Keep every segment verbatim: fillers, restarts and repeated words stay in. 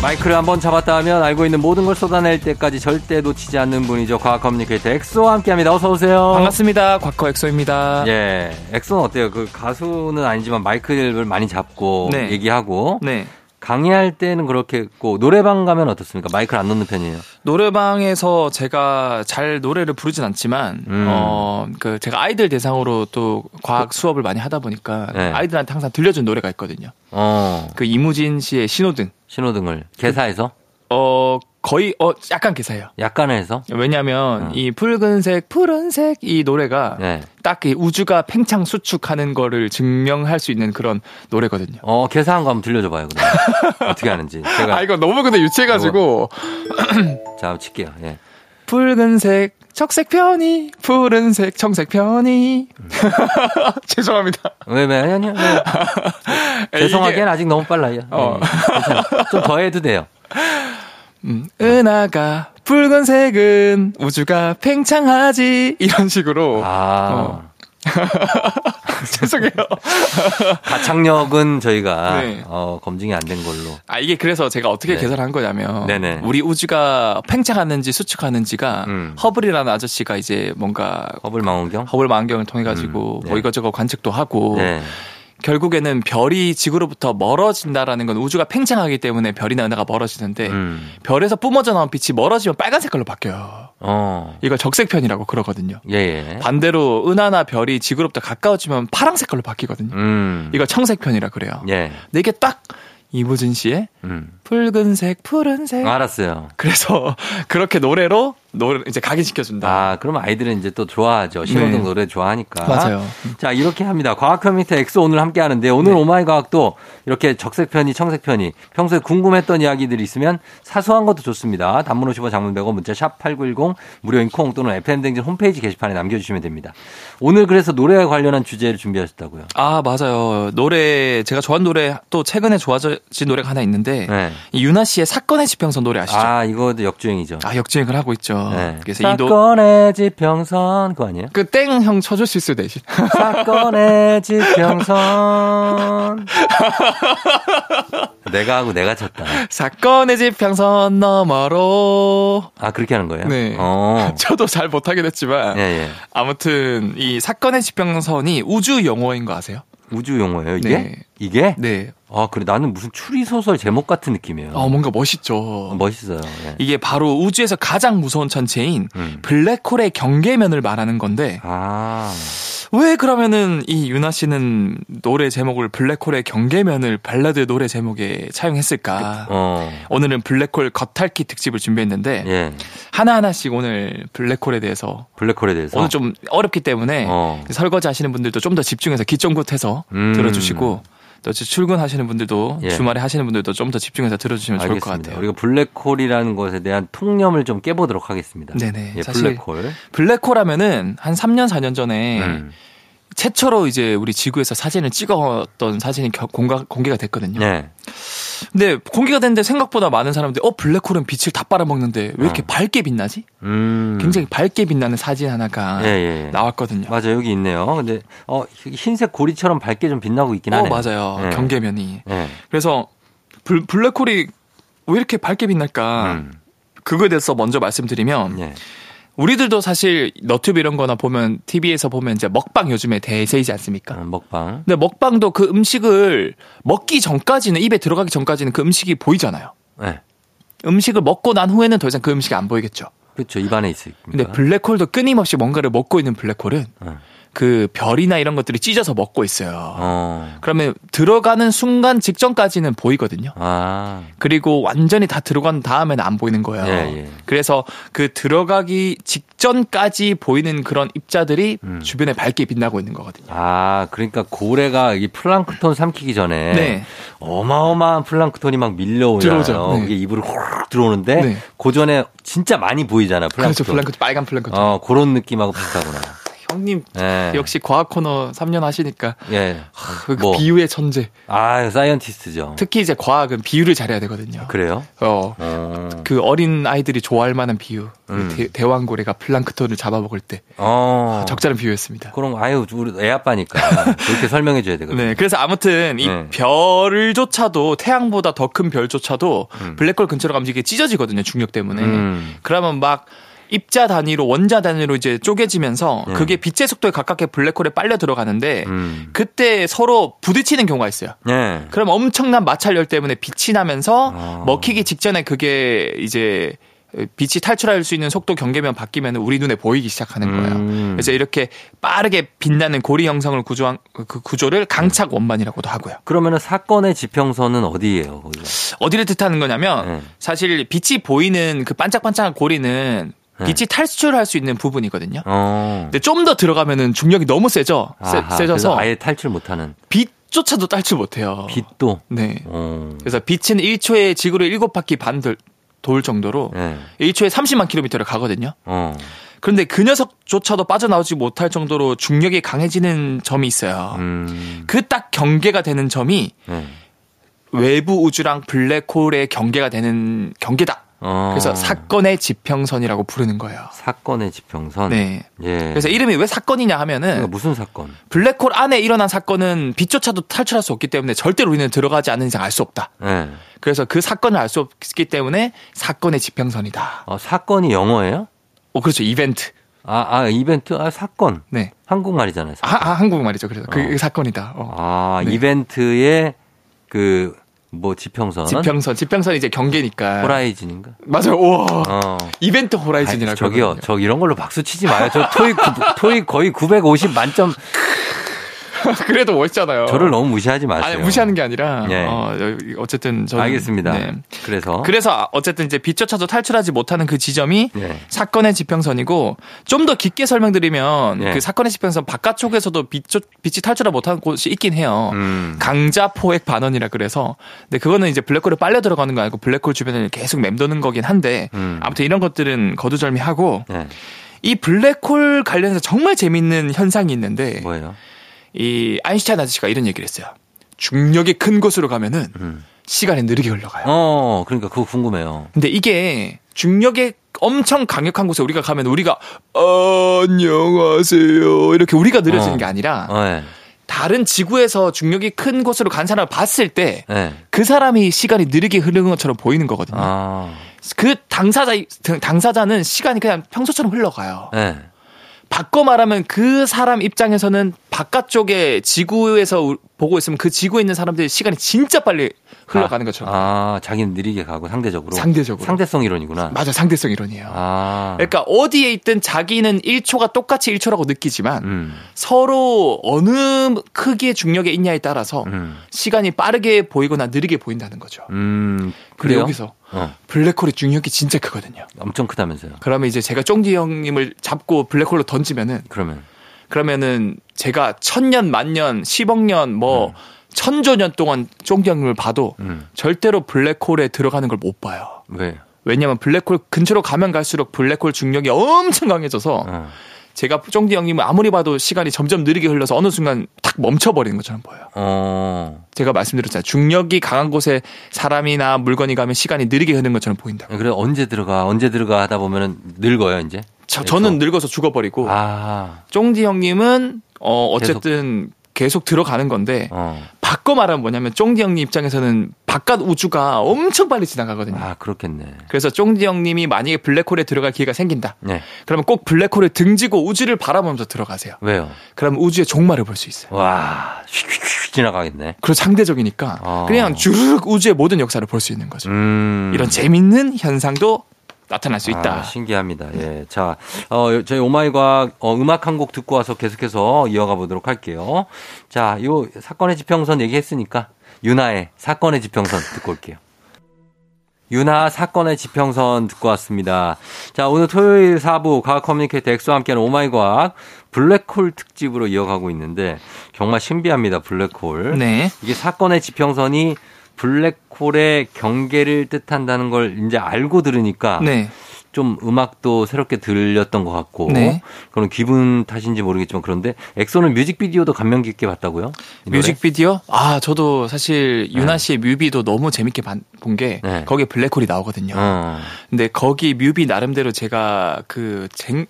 마이크를 한번 잡았다 하면 알고 있는 모든 걸 쏟아낼 때까지 절대 놓치지 않는 분이죠. 과학 커뮤니케이터 엑소와 함께합니다. 어서 오세요. 반갑습니다. 과커 엑소입니다. 예, 엑소는 어때요? 그 가수는 아니지만 마이크를 많이 잡고 네. 얘기하고 네. 강의할 때는 그렇게 했고 노래방 가면 어떻습니까? 마이크를 안 놓는 편이에요? 노래방에서 제가 잘 노래를 부르진 않지만 음. 어, 그 제가 아이들 대상으로 또 과학 수업을 많이 하다 보니까 네. 아이들한테 항상 들려준 노래가 있거든요. 어. 그 이무진 씨의 신호등. 신호등을 개사해서? 어 거의 어 약간 개사예요. 약간 해서? 왜냐하면 어. 이 붉은색 푸른색 이 노래가 네. 딱 이 우주가 팽창 수축하는 거를 증명할 수 있는 그런 노래거든요. 어 개사한 거 한번 들려줘봐요. 그럼. 어떻게 하는지. 제가 아 이거 너무 근데 유치해가지고. 자 한번 칠게요. 예. 붉은색 적색 편이 푸른색 청색 편이 음. 죄송합니다. 왜 왜 아니요. 죄송하기엔 이게... 아직 너무 빨라요. 어. 네, 좀 더 해도 돼요. 음. 은하가 붉은색은 우주가 팽창하지 이런 식으로. 아. 어. 죄송해요. 가창력은 저희가 네. 어, 검증이 안 된 걸로. 아 이게 그래서 제가 어떻게 네. 계산한 거냐면 네네. 우리 우주가 팽창하는지 수축하는지가 음. 허블이라는 아저씨가 이제 뭔가 허블망원경 허블망원경을 통해 가지고 음. 네. 뭐 이것저것 관측도 하고. 네. 결국에는 별이 지구로부터 멀어진다라는 건 우주가 팽창하기 때문에 별이나 은하가 멀어지는데 음. 별에서 뿜어져 나온 빛이 멀어지면 빨간 색깔로 바뀌어요. 어. 이걸 적색편이라고 그러거든요. 예. 반대로 은하나 별이 지구로부터 가까워지면 파란색 깔로 바뀌거든요. 음. 이걸 청색편이라 그래요. 예. 근데 이게 딱 이무진 씨의 음. 붉은색 푸른색. 알았어요. 그래서 그렇게 노래로 노래 이제 각인시켜준다. 아, 그러면 아이들은 이제 또 좋아하죠. 신호등 네. 노래 좋아하니까. 맞아요. 자, 이렇게 합니다. 과학 커뮤니티 엑소 오늘 함께 하는데 오늘 네. 오마이 과학도 이렇게 적색편이 청색편이 평소에 궁금했던 이야기들이 있으면 사소한 것도 좋습니다. 단문 오십 원 장문 백 원 문자 샵 팔구일공 무료인 콩 또는 에프엠 댕진 홈페이지 게시판에 남겨주시면 됩니다. 오늘 그래서 노래와 관련한 주제를 준비하셨다고요? 아, 맞아요. 노래 제가 좋아하는 노래 또 최근에 좋아진 노래가 하나 있는데 네. 이 유나 씨의 사건의 지평선 노래 아시죠? 아, 이거도 역주행이죠. 아, 역주행을 하고 있죠. 네. 그래서 사건의 지평선 그거 아니에요? 그 땡 형 쳐줄 수 있어요 대신. 사건의 지평선 내가 하고 내가 쳤다. 사건의 지평선 너머로. 아 그렇게 하는 거예요? 네. 오. 저도 잘 못하긴 했지만 예, 예. 아무튼 이 사건의 지평선이 우주 용어인 거 아세요? 우주 용어예요 이게? 네. 이게? 네. 아, 그래. 나는 무슨 추리소설 제목 같은 느낌이에요. 아, 뭔가 멋있죠. 멋있어요. 예. 이게 바로 우주에서 가장 무서운 천체인 음. 블랙홀의 경계면을 말하는 건데. 아. 왜 그러면은 이 유나 씨는 노래 제목을 블랙홀의 경계면을 발라드 노래 제목에 차용했을까? 어. 오늘은 블랙홀 겉핥기 특집을 준비했는데 예. 하나하나씩 오늘 블랙홀에 대해서 블랙홀에 대해서 오늘 좀 어렵기 때문에 어. 설거지 하시는 분들도 좀 더 집중해서 기쫑긋해서 음. 들어주시고 또 출근하시는 분들도 예. 주말에 하시는 분들도 좀 더 집중해서 들어주시면 알겠습니다. 좋을 것 같아요. 우리가 블랙홀이라는 것에 대한 통념을 좀 깨보도록 하겠습니다. 네네. 예, 사실 블랙홀. 블랙홀 하면은 한 삼 년 사 년 전에 음. 최초로 이제 우리 지구에서 사진을 찍었던 사진이 공가, 공개가 됐거든요. 네. 근데 공개가 됐는데 생각보다 많은 사람들이 어 블랙홀은 빛을 다 빨아먹는데 왜 이렇게 어. 밝게 빛나지? 음. 굉장히 밝게 빛나는 사진 하나가 예, 예. 나왔거든요. 맞아요. 여기 있네요. 근데 어, 흰색 고리처럼 밝게 좀 빛나고 있긴 하네요. 어, 맞아요. 예. 경계면이. 예. 그래서 블, 블랙홀이 왜 이렇게 밝게 빛날까? 음. 그거에 대해서 먼저 말씀드리면 예. 우리들도 사실 너튜브 이런 거나 보면 티비에서 보면 이제 먹방 요즘에 대세이지 않습니까? 음, 먹방. 근데 먹방도 그 음식을 먹기 전까지는 입에 들어가기 전까지는 그 음식이 보이잖아요. 네. 음식을 먹고 난 후에는 더 이상 그 음식이 안 보이겠죠. 그렇죠. 입안에 있으니까. 근데 블랙홀도 끊임없이 뭔가를 먹고 있는 블랙홀은 네. 그 별이나 이런 것들이 찢어서 먹고 있어요. 어. 그러면 들어가는 순간 직전까지는 보이거든요. 아. 그리고 완전히 다 들어간 다음에는 안 보이는 거예요. 예, 예. 그래서 그 들어가기 직전까지 보이는 그런 입자들이 음. 주변에 밝게 빛나고 있는 거거든요. 아, 그러니까 고래가 이 플랑크톤 삼키기 전에 네. 어마어마한 플랑크톤이 막 밀려오잖아요. 네. 이게 입으로 확 들어오는데 네. 그 전에 진짜 많이 보이잖아. 플랑크톤. 그렇죠. 플랑크톤, 빨간 플랑크톤. 어, 그런 느낌하고 비슷하구나. 쌍님 예. 역시 과학 코너 삼 년 하시니까 예. 하, 뭐. 비유의 천재. 아, 사이언티스트죠. 특히 이제 과학은 비유를 잘해야 되거든요. 그래요? 어, 어. 그 어린 아이들이 좋아할 만한 비유. 음. 대, 대왕고래가 플랑크톤을 잡아먹을 때 어. 적절한 비유였습니다. 그럼 아유 우리 애 아빠니까 그렇게 설명해 줘야 되거든요. 네, 그래서 아무튼 이 네. 별조차도 태양보다 더 큰 별조차도 음. 블랙홀 근처로 가면 이게 찢어지거든요, 중력 때문에. 음. 그러면 막 입자 단위로 원자 단위로 이제 쪼개지면서 음. 그게 빛의 속도에 가깝게 블랙홀에 빨려 들어가는데 음. 그때 서로 부딪히는 경우가 있어요. 네. 그럼 엄청난 마찰열 때문에 빛이 나면서 어. 먹히기 직전에 그게 이제 빛이 탈출할 수 있는 속도 경계면 바뀌면 우리 눈에 보이기 시작하는 거예요. 음. 그래서 이렇게 빠르게 빛나는 고리 형성을 구조한 그 구조를 강착 원반이라고도 하고요. 그러면은 사건의 지평선은 어디예요? 거기가? 어디를 뜻하는 거냐면 네. 사실 빛이 보이는 그 반짝반짝한 고리는 빛이 네. 탈출할 수 있는 부분이거든요. 어. 근데 좀 더 들어가면은 중력이 너무 세죠. 세, 아하, 세져서 아예 탈출 못하는. 빛 조차도 탈출 못해요. 빛도. 네. 어. 그래서 빛은 일 초에 지구를 일곱 바퀴 반 돌. 돌 정도로 네. 일 초에 삼십만 킬로미터를 가거든요. 어. 그런데 그 녀석조차도 빠져나오지 못할 정도로 중력이 강해지는 점이 있어요. 음. 그 딱 경계가 되는 점이 네. 외부 우주랑 블랙홀의 경계가 되는 경계다. 어. 그래서 사건의 지평선이라고 부르는 거예요. 사건의 지평선. 네. 예. 그래서 이름이 왜 사건이냐 하면은 그러니까 무슨 사건? 블랙홀 안에 일어난 사건은 빛조차도 탈출할 수 없기 때문에 절대로 우리는 들어가지 않는 이상 알 수 없다. 예. 그래서 그 사건을 알 수 없기 때문에 사건의 지평선이다. 어, 사건이 영어예요? 어, 그렇죠. 이벤트. 아, 아, 이벤트? 아, 사건. 네. 한국말이잖아요. 사건. 아, 아, 한국말이죠. 그래서 어. 그게 사건이다. 어. 아, 네. 이벤트의 그 뭐 지평선, 지평선, 지평선 이제 경계니까. 호라이즌인가? 맞아요. 우와. 어. 이벤트 호라이즌이라고. 저기요, 저 이런 걸로 박수 치지 마요. 저 토익 토익 거의 구백오십 만점. 그래도 멋있잖아요. 저를 너무 무시하지 마세요. 아니, 무시하는 게 아니라 네. 어, 어쨌든 저는 알겠습니다. 네. 그래서 그래서 어쨌든 이제 빛조차도 탈출하지 못하는 그 지점이 네. 사건의 지평선이고 좀 더 깊게 설명드리면 네. 그 사건의 지평선 바깥쪽에서도 빛조, 빛이 탈출을 못하는 곳이 있긴 해요. 음. 강자포획 반원이라 그래서 근데 그거는 이제 블랙홀에 빨려 들어가는 거 아니고 블랙홀 주변을 계속 맴도는 거긴 한데 음. 아무튼 이런 것들은 거두절미하고 네. 이 블랙홀 관련해서 정말 재밌는 현상이 있는데 뭐예요? 이 아인슈타인 아저씨가 이런 얘기를 했어요. 중력이 큰 곳으로 가면은 음. 시간이 느리게 흘러가요. 어, 그러니까 그거 궁금해요. 근데 이게 중력이 엄청 강력한 곳에 우리가 가면 우리가 안녕하세요 이렇게 우리가 느려지는 어. 게 아니라 어, 네. 다른 지구에서 중력이 큰 곳으로 간 사람을 봤을 때 그 네. 사람이 시간이 느리게 흐르는 것처럼 보이는 거거든요. 아. 그 당사자 당사자는 시간이 그냥 평소처럼 흘러가요. 네. 바꿔 말하면 그 사람 입장에서는 바깥쪽에 지구에서 보고 있으면 그 지구에 있는 사람들이 시간이 진짜 빨리 흘러가는 것처럼. 아, 아 자기는 느리게 가고 상대적으로. 상대적으로. 상대성 이론이구나. 맞아, 상대성 이론이에요. 아. 그러니까 어디에 있든 자기는 일 초가 똑같이 일 초라고 느끼지만 음. 서로 어느 크기의 중력에 있냐에 따라서 음. 시간이 빠르게 보이거나 느리게 보인다는 거죠. 음, 그래요? 여기서. 어. 블랙홀의 중력이 진짜 크거든요. 엄청 크다면서요. 그러면 이제 제가 쫑디 형님을 잡고 블랙홀로 던지면은 그러면 그러면은 제가 천년 만년 십억 년 뭐 음. 천조년 동안 쫑디 형님을 봐도 음. 절대로 블랙홀에 들어가는 걸 못 봐요. 왜? 왜냐면 블랙홀 근처로 가면 갈수록 블랙홀 중력이 엄청 강해져서 음. 제가 쫑디 형님은 아무리 봐도 시간이 점점 느리게 흘러서 어느 순간 탁 멈춰버리는 것처럼 보여요. 어. 제가 말씀드렸잖아요. 중력이 강한 곳에 사람이나 물건이 가면 시간이 느리게 흐르는 것처럼 보인다고. 그래 언제 들어가 언제 들어가 하다 보면 늙어요 이제. 저, 저는 늙어서 죽어버리고 아. 쫑디 형님은 어, 어쨌든 계속, 계속 들어가는 건데 어. 바꿔 말하면 뭐냐면 쫑디 형님 입장에서는 바깥 우주가 엄청 빨리 지나가거든요. 아 그렇겠네. 그래서 쫑디 형님이 만약에 블랙홀에 들어갈 기회가 생긴다. 네. 그러면 꼭 블랙홀을 등지고 우주를 바라보면서 들어가세요. 왜요? 그럼 우주의 종말을 볼 수 있어요. 와, 휙휙휙 지나가겠네. 그리고 상대적이니까 어. 그냥 주르륵 우주의 모든 역사를 볼 수 있는 거죠. 음. 이런 재밌는 현상도 나타날 수 있다. 아, 신기합니다. 예, 자, 어, 저희 오마이과학 어, 음악 한 곡 듣고 와서 계속해서 이어가 보도록 할게요. 자, 요 사건의 지평선 얘기했으니까 유나의 사건의 지평선 듣고 올게요. 유나 사건의 지평선 듣고 왔습니다. 자, 오늘 토요일 사 부 과학 커뮤니케이터 엑소와 함께하는 오마이과학 블랙홀 특집으로 이어가고 있는데 정말 신비합니다. 블랙홀. 네. 이게 사건의 지평선이 블랙홀의 경계를 뜻한다는 걸 이제 알고 들으니까 네. 좀 음악도 새롭게 들렸던 것 같고 네. 그런 기분 탓인지 모르겠지만 그런데 엑소는 뮤직비디오도 감명 깊게 봤다고요? 뮤직비디오? 아 저도 사실 유나 씨의 네. 뮤비도 너무 재밌게 본 게 네. 거기에 블랙홀이 나오거든요. 어. 근데 거기 뮤비 나름대로 제가 그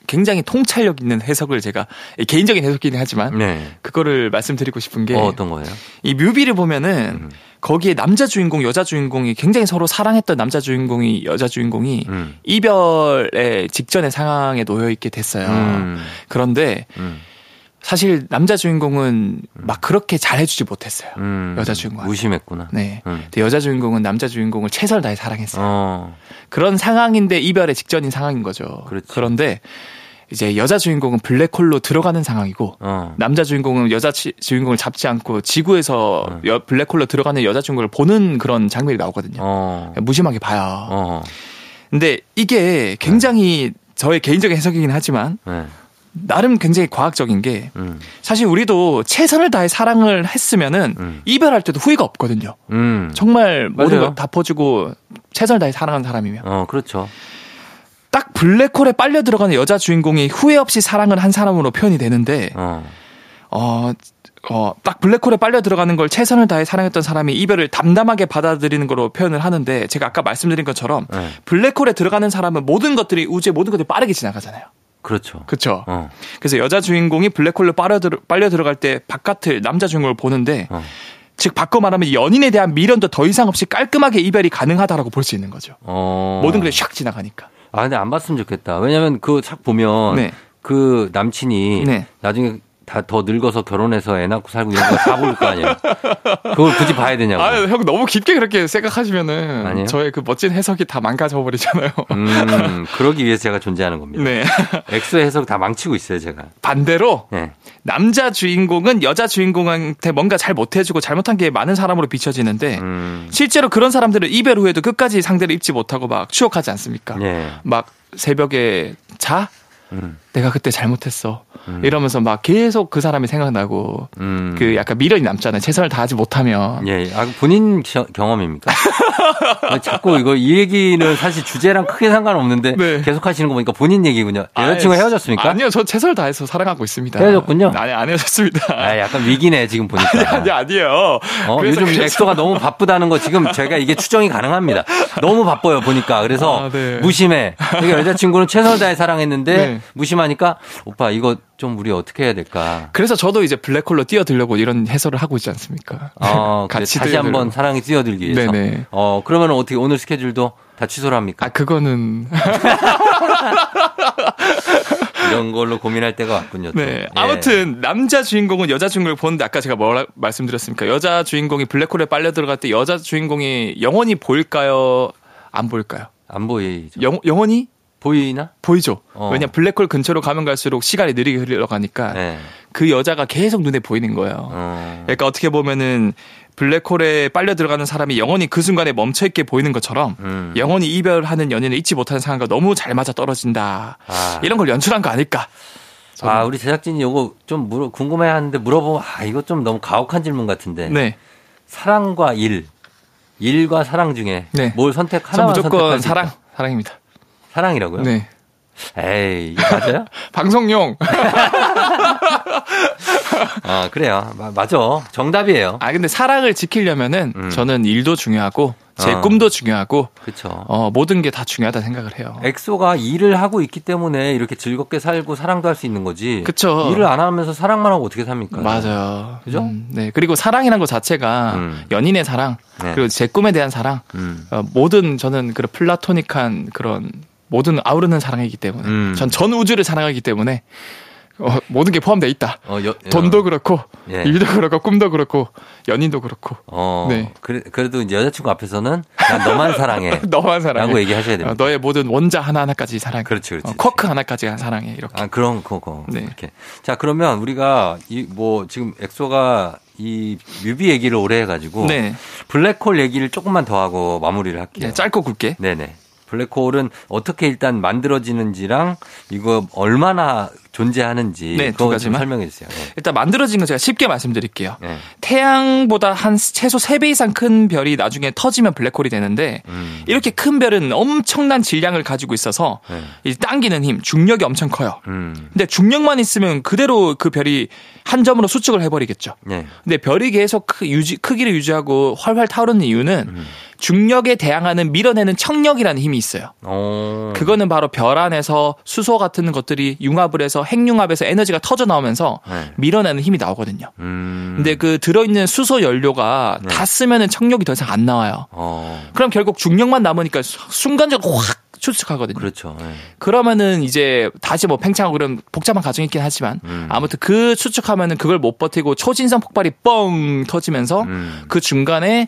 굉장히 통찰력 있는 해석을 제가 개인적인 해석이긴 하지만 네. 그거를 말씀드리고 싶은 게 어, 어떤 거예요? 이 뮤비를 보면은 음. 거기에 남자 주인공, 여자 주인공이 굉장히 서로 사랑했던 남자 주인공이 여자 주인공이 음. 이별의 직전의 상황에 놓여 있게 됐어요. 음. 그런데 음. 사실 남자 주인공은 막 그렇게 잘해주지 못했어요. 음. 여자 주인공한테. 무심했구나. 네. 음. 근데 여자 주인공은 남자 주인공을 최선을 다해 사랑했어요. 어. 그런 상황인데 이별의 직전인 상황인 거죠. 그렇지. 그런데 이제 여자 주인공은 블랙홀로 들어가는 상황이고 어. 남자 주인공은 여자 치, 주인공을 잡지 않고 지구에서 어. 여, 블랙홀로 들어가는 여자 주인공을 보는 그런 장면이 나오거든요. 어. 무심하게 봐요. 어. 근데 이게 굉장히 네. 저의 개인적인 해석이긴 하지만 네. 나름 굉장히 과학적인 게 음. 사실 우리도 최선을 다해 사랑을 했으면은 음. 이별할 때도 후회가 없거든요. 음. 정말 맞아요. 모든 걸 다 퍼주고 최선을 다해 사랑한 사람이면. 어, 그렇죠. 딱 블랙홀에 빨려 들어가는 여자 주인공이 후회 없이 사랑을 한 사람으로 표현이 되는데 어. 어, 어, 딱 블랙홀에 빨려 들어가는 걸 최선을 다해 사랑했던 사람이 이별을 담담하게 받아들이는 거로 표현을 하는데 제가 아까 말씀드린 것처럼 네. 블랙홀에 들어가는 사람은 모든 것들이 우주의 모든 것들이 빠르게 지나가잖아요. 그렇죠. 그렇죠. 어. 그래서 여자 주인공이 블랙홀로 빨려, 들어, 빨려 들어갈 때 바깥을 남자 주인공을 보는데 어. 즉 바꿔 말하면 연인에 대한 미련도 더 이상 없이 깔끔하게 이별이 가능하다라고 볼 수 있는 거죠. 어. 모든 게 샥 지나가니까. 아, 근데 안 봤으면 좋겠다. 왜냐면 그 책 보면 네. 그 남친이 네. 나중에 다 더 늙어서 결혼해서 애 낳고 살고 이런 거 다 볼 거 아니에요. 그걸 굳이 봐야 되냐고. 아, 형 너무 깊게 그렇게 생각하시면은 아니에요? 저의 그 멋진 해석이 다 망가져 버리잖아요. 음, 그러기 위해서 제가 존재하는 겁니다. 네. 엑소의 해석 다 망치고 있어요, 제가. 반대로 네. 남자 주인공은 여자 주인공한테 뭔가 잘 못해주고 잘못한 게 많은 사람으로 비춰지는데 음. 실제로 그런 사람들은 이별 후에도 끝까지 상대를 잊지 못하고 막 추억하지 않습니까? 네. 막 새벽에 자? 음. 내가 그때 잘못했어 음. 이러면서 막 계속 그 사람이 생각나고 음. 그 약간 미련이 남잖아요. 최선을 다하지 못하면. 예, 아, 본인 저, 경험입니까? 자꾸 이거 이 얘기는 사실 주제랑 크게 상관없는데 네. 계속 하시는 거 보니까 본인 얘기군요. 여자친구 아, 헤어졌습니까? 아니요, 저 최선을 다해서 사랑하고 있습니다. 헤어졌군요? 아니, 안 헤어졌습니다. 아, 약간 위기네 지금 보니까. 아니, 아니 아니에요. 어, 요즘 그래서... 엑소가 너무 바쁘다는 거 지금 제가 이게 추정이 가능합니다. 너무 바빠요 보니까. 그래서 아, 네. 무심해. 그러니까 여자친구는 최선을 다해 사랑했는데 네. 무심하니까 오빠 이거 좀 우리 어떻게 해야 될까? 그래서 저도 이제 블랙홀로 뛰어들려고 이런 해설을 하고 있지 않습니까? 어, 같이 다시 한번 사랑에 뛰어들기 위해서. 네네. 어 그러면 어떻게 오늘 스케줄도 다 취소를 합니까? 아 그거는 이런 걸로 고민할 때가 왔군요. 또. 네. 예. 아무튼 남자 주인공은 여자 주인공을 보는데 아까 제가 뭐라 말씀드렸습니까? 여자 주인공이 블랙홀에 빨려 들어갈 때 여자 주인공이 영원히 보일까요? 안 보일까요? 안 보이죠. 영 영원히? 보이나? 보이죠. 어. 왜냐 블랙홀 근처로 가면 갈수록 시간이 느리게 흘러가니까 네. 그 여자가 계속 눈에 보이는 거예요. 어. 그러니까 어떻게 보면은 블랙홀에 빨려 들어가는 사람이 영원히 그 순간에 멈춰있게 보이는 것처럼 음. 영원히 이별하는 연인을 잊지 못하는 상황과 너무 잘 맞아 떨어진다. 아. 이런 걸 연출한 거 아닐까. 저는. 아 우리 제작진이 이거 좀 물어, 궁금해하는데 물어보면 아 이거 좀 너무 가혹한 질문 같은데. 네. 사랑과 일, 일과 사랑 중에 네. 뭘 선택 하나만 선택하니까. 무조건 사랑, 사랑입니다. 사랑이라고요? 네. 에이, 맞아요? 방송용. 아, 그래요. 마, 맞아. 정답이에요. 아, 근데 사랑을 지키려면은 음. 저는 일도 중요하고 제 어. 꿈도 중요하고 그쵸. 어, 모든 게 다 중요하다 생각을 해요. 엑소가 일을 하고 있기 때문에 이렇게 즐겁게 살고 사랑도 할 수 있는 거지. 그쵸. 일을 안 하면서 사랑만 하고 어떻게 삽니까? 맞아요. 그죠? 음, 네. 그리고 사랑이란 것 자체가 음. 연인의 사랑 네. 그리고 제 꿈에 대한 사랑 음. 어, 모든 저는 그런 플라토닉한 그런 모든 아우르는 사랑이기 때문에 음. 전 전 우주를 사랑하기 때문에 어, 모든 게 포함되어 있다. 어, 여, 돈도 그렇고 예. 일도 그렇고 꿈도 그렇고 연인도 그렇고. 어, 네. 그래, 그래도 이제 여자친구 앞에서는 난 너만 사랑해. 너만 사랑해. 라고 얘기하셔야 됩니다. 어, 너의 모든 원자 하나하나까지 사랑해. 그렇지, 그렇지. 어, 쿼크 하나까지 사랑해. 이렇게. 아, 그런 거고. 네. 이렇게. 자, 그러면 우리가 이 뭐 지금 엑소가 이 뮤비 얘기를 오래 해가지고 네. 블랙홀 얘기를 조금만 더 하고 마무리를 할게요. 네, 짧고 굵게. 네네. 블랙홀은 어떻게 일단 만들어지는지랑 이거 얼마나 존재하는지 네, 그거 좀 설명해 주세요. 네. 일단 만들어진 건 제가 쉽게 말씀드릴게요. 네. 태양보다 한 최소 세 배 이상 큰 별이 나중에 터지면 블랙홀이 되는데 음. 이렇게 큰 별은 엄청난 질량을 가지고 있어서 네. 이 당기는 힘, 중력이 엄청 커요. 음. 근데 중력만 있으면 그대로 그 별이 한 점으로 수축을 해버리겠죠. 네. 근데 별이 계속 크, 유지, 크기를 유지하고 활활 타오르는 이유는 음. 중력에 대항하는 밀어내는 청력이라는 힘이 있어요. 오. 그거는 바로 별 안에서 수소 같은 것들이 융합을 해서 핵융합에서 에너지가 터져 나오면서 네. 밀어내는 힘이 나오거든요. 음. 근데 그 들어있는 수소 연료가 네. 다 쓰면은 청력이 더 이상 안 나와요. 어. 그럼 결국 중력만 남으니까 순간적으로 확 추측하거든요. 그렇죠. 네. 그러면은 이제 다시 뭐 팽창하고 그런 복잡한 과정이 있긴 하지만 음. 아무튼 그 추측하면은 그걸 못 버티고 초진성 폭발이 뻥 터지면서 음. 그 중간에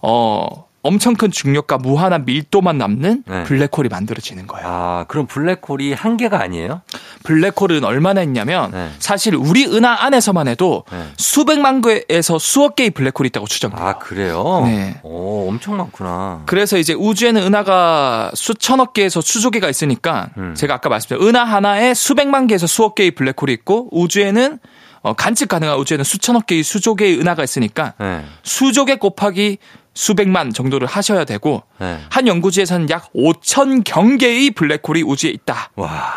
어 엄청 큰 중력과 무한한 밀도만 남는 네. 블랙홀이 만들어지는 거예요. 아, 그럼 블랙홀이 한 개가 아니에요? 블랙홀은 얼마나 있냐면 네. 사실 우리 은하 안에서만 해도 네. 수백만 개에서 수억 개의 블랙홀이 있다고 추정돼요. 아, 그래요? 네. 오, 엄청 많구나. 그래서 이제 우주에는 은하가 수천억 개에서 수조 개가 있으니까 음. 제가 아까 말씀드린 은하 하나에 수백만 개에서 수억 개의 블랙홀이 있고 우주에는 어, 관측 가능한 우주에는 수천억 개의 수조 개의 은하가 있으니까 네. 수조 개 곱하기 수백만 정도를 하셔야 되고 네. 한 연구지에서는 약 오천경 개의 블랙홀이 우주에 있다. 와.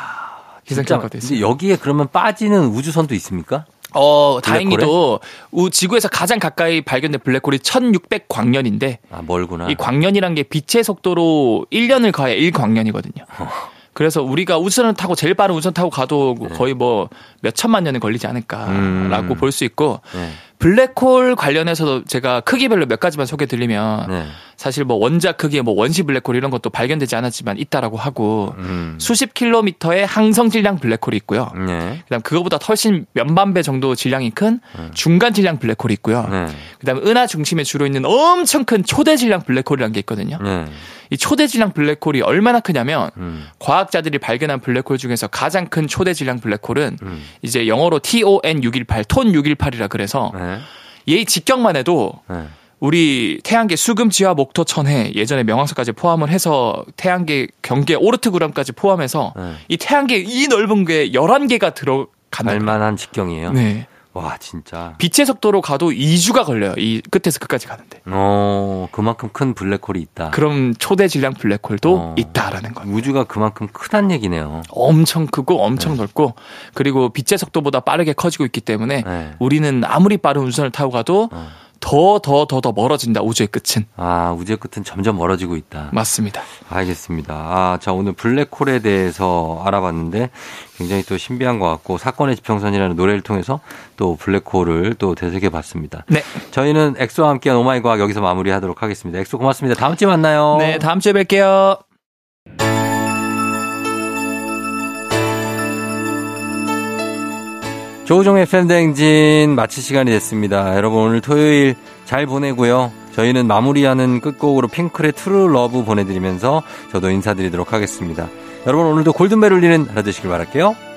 기상청과 돼 있습니다. 여기에 그러면 빠지는 우주선도 있습니까? 어, 블랙홀에? 다행히도 지구에서 가장 가까이 발견된 블랙홀이 천육백 광년인데 아, 멀구나. 이 광년이란 게 빛의 속도로 일 년을 가야 일 광년이거든요. 어. 그래서 우리가 우주선을 타고 제일 빠른 우주선 타고 가도 네. 거의 뭐 몇 천만 년은 걸리지 않을까라고 음. 볼 수 있고 네. 블랙홀 관련해서도 제가 크기별로 몇 가지만 소개드리면 네. 사실 뭐 원자 크기의 뭐 원시 블랙홀 이런 것도 발견되지 않았지만 있다라고 하고 음. 수십 킬로미터의 항성 질량 블랙홀이 있고요. 네. 그다음 그거보다 훨씬 몇만 배 정도 질량이 큰 네. 중간 질량 블랙홀이 있고요. 네. 그다음 은하 중심에 주로 있는 엄청 큰 초대 질량 블랙홀이라는 게 있거든요. 네. 이 초대 질량 블랙홀이 얼마나 크냐면 음. 과학자들이 발견한 블랙홀 중에서 가장 큰 초대 질량 블랙홀은 음. 이제 영어로 티 오 엔 육백십팔, 톤 육백십팔이라 그래서 네. 얘 직경만 해도 네. 우리 태양계 수금지와 목토 천해 예전에 명왕설까지 포함을 해서 태양계 경계 오르트그람까지 포함해서 네. 이 태양계 이 넓은 게 열한 개가 들어갈 만한 직경이에요. 네. 와, 진짜. 빛의 속도로 가도 이 주가 걸려요. 이 끝에서 끝까지 가는데. 어, 그만큼 큰 블랙홀이 있다. 그럼 초대 질량 블랙홀도 어, 있다라는 거예요. 우주가 그만큼 크단 얘기네요. 엄청 크고 엄청 네. 넓고 그리고 빛의 속도보다 빠르게 커지고 있기 때문에 네. 우리는 아무리 빠른 우주선을 타고 가도 어. 더, 더, 더, 더 멀어진다. 우주의 끝은. 아, 우주의 끝은 점점 멀어지고 있다. 맞습니다. 알겠습니다. 아, 자, 오늘 블랙홀에 대해서 알아봤는데 굉장히 또 신비한 것 같고 사건의 지평선이라는 노래를 통해서 또 블랙홀을 또 되새겨봤습니다. 네. 저희는 엑소와 함께한 오마이 과학 여기서 마무리하도록 하겠습니다. 엑소 고맙습니다. 다음 주에 만나요. 네, 다음 주에 뵐게요. 조우종의 에프엠 대행진 마칠 시간이 됐습니다. 여러분 오늘 토요일 잘 보내고요. 저희는 마무리하는 끝곡으로 핑클의 트루 러브 보내드리면서 저도 인사드리도록 하겠습니다. 여러분 오늘도 골든벨 울리는 하루 되시길 바랄게요.